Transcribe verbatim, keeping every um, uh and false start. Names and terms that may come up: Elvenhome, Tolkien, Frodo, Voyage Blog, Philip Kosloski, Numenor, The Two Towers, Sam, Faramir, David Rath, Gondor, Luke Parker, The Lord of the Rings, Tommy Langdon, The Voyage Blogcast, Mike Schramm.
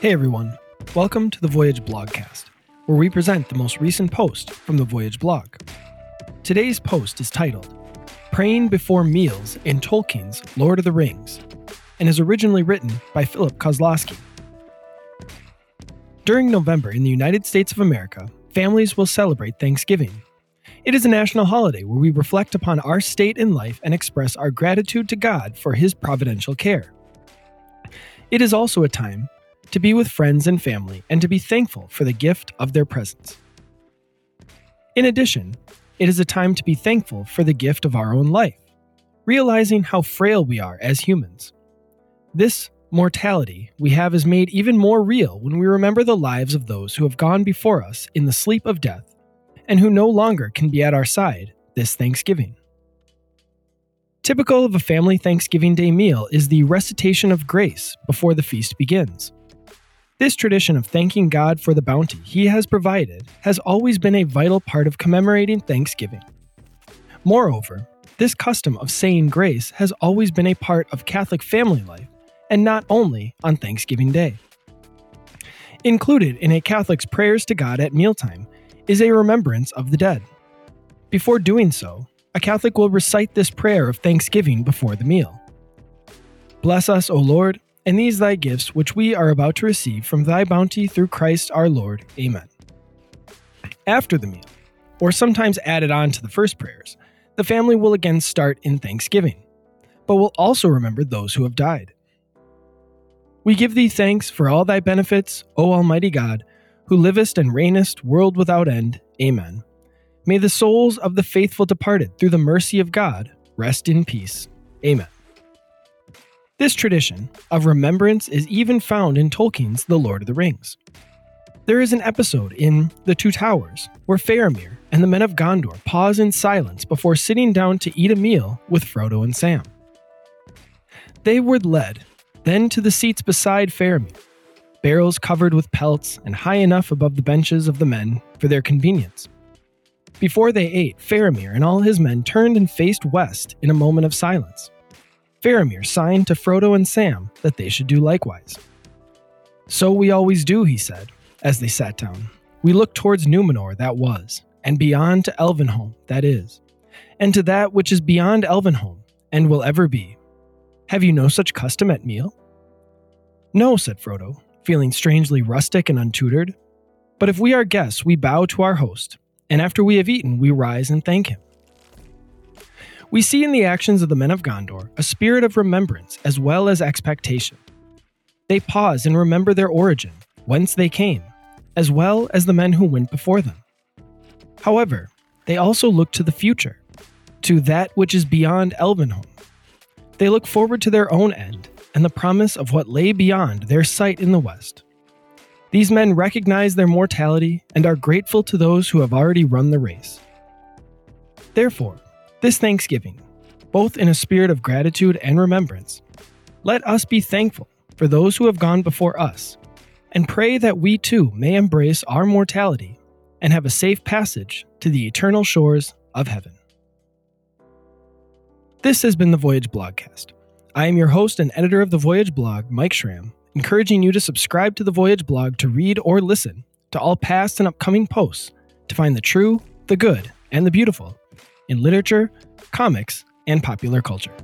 Hey everyone, welcome to The Voyage Blogcast, where we present the most recent post from The Voyage Blog. Today's post is titled, Praying Before Meals in Tolkien's Lord of the Rings, and is originally written by Philip Kosloski. During November in the United States of America, families will celebrate Thanksgiving. It is a national holiday where we reflect upon our state in life and express our gratitude to God for His providential care. It is also a time to be with friends and family, and to be thankful for the gift of their presence. In addition, it is a time to be thankful for the gift of our own life, realizing how frail we are as humans. This mortality we have is made even more real when we remember the lives of those who have gone before us in the sleep of death, and who no longer can be at our side this Thanksgiving. Typical of a family Thanksgiving Day meal is the recitation of grace before the feast begins. This tradition of thanking God for the bounty He has provided has always been a vital part of commemorating Thanksgiving. Moreover, this custom of saying grace has always been a part of Catholic family life, and not only on Thanksgiving Day. Included in a Catholic's prayers to God at mealtime is a remembrance of the dead. Before doing so, a Catholic will recite this prayer of thanksgiving before the meal. Bless us, O Lord, and these thy gifts which we are about to receive from thy bounty through Christ our Lord. Amen. After the meal, or sometimes added on to the first prayers, the family will again start in thanksgiving, but will also remember those who have died. We give thee thanks for all thy benefits, O Almighty God, who livest and reignest, world without end. Amen. May the souls of the faithful departed through the mercy of God rest in peace. Amen. This tradition of remembrance is even found in Tolkien's The Lord of the Rings. There is an episode in The Two Towers where Faramir and the men of Gondor pause in silence before sitting down to eat a meal with Frodo and Sam. They were led then to the seats beside Faramir, barrels covered with pelts and high enough above the benches of the men for their convenience. Before they ate, Faramir and all his men turned and faced west in a moment of silence. Faramir signed to Frodo and Sam that they should do likewise. So we always do, he said, as they sat down. We looked towards Numenor, that was, and beyond to Elvenhome, that is, and to that which is beyond Elvenhome, and will ever be. Have you no such custom at meal? No, said Frodo, feeling strangely rustic and untutored. But if we are guests, we bow to our host, and after we have eaten, we rise and thank him. We see in the actions of the men of Gondor a spirit of remembrance as well as expectation. They pause and remember their origin, whence they came, as well as the men who went before them. However, they also look to the future, to that which is beyond Elvenhome. They look forward to their own end and the promise of what lay beyond their sight in the west. These men recognize their mortality and are grateful to those who have already run the race. Therefore, this Thanksgiving, both in a spirit of gratitude and remembrance, let us be thankful for those who have gone before us, and pray that we too may embrace our mortality and have a safe passage to the eternal shores of heaven. This has been The Voyage Blogcast. I am your host and editor of The Voyage Blog, Mike Schramm, encouraging you to subscribe to The Voyage Blog to read or listen to all past and upcoming posts to find the true, the good, and the beautiful in literature, comics, and popular culture.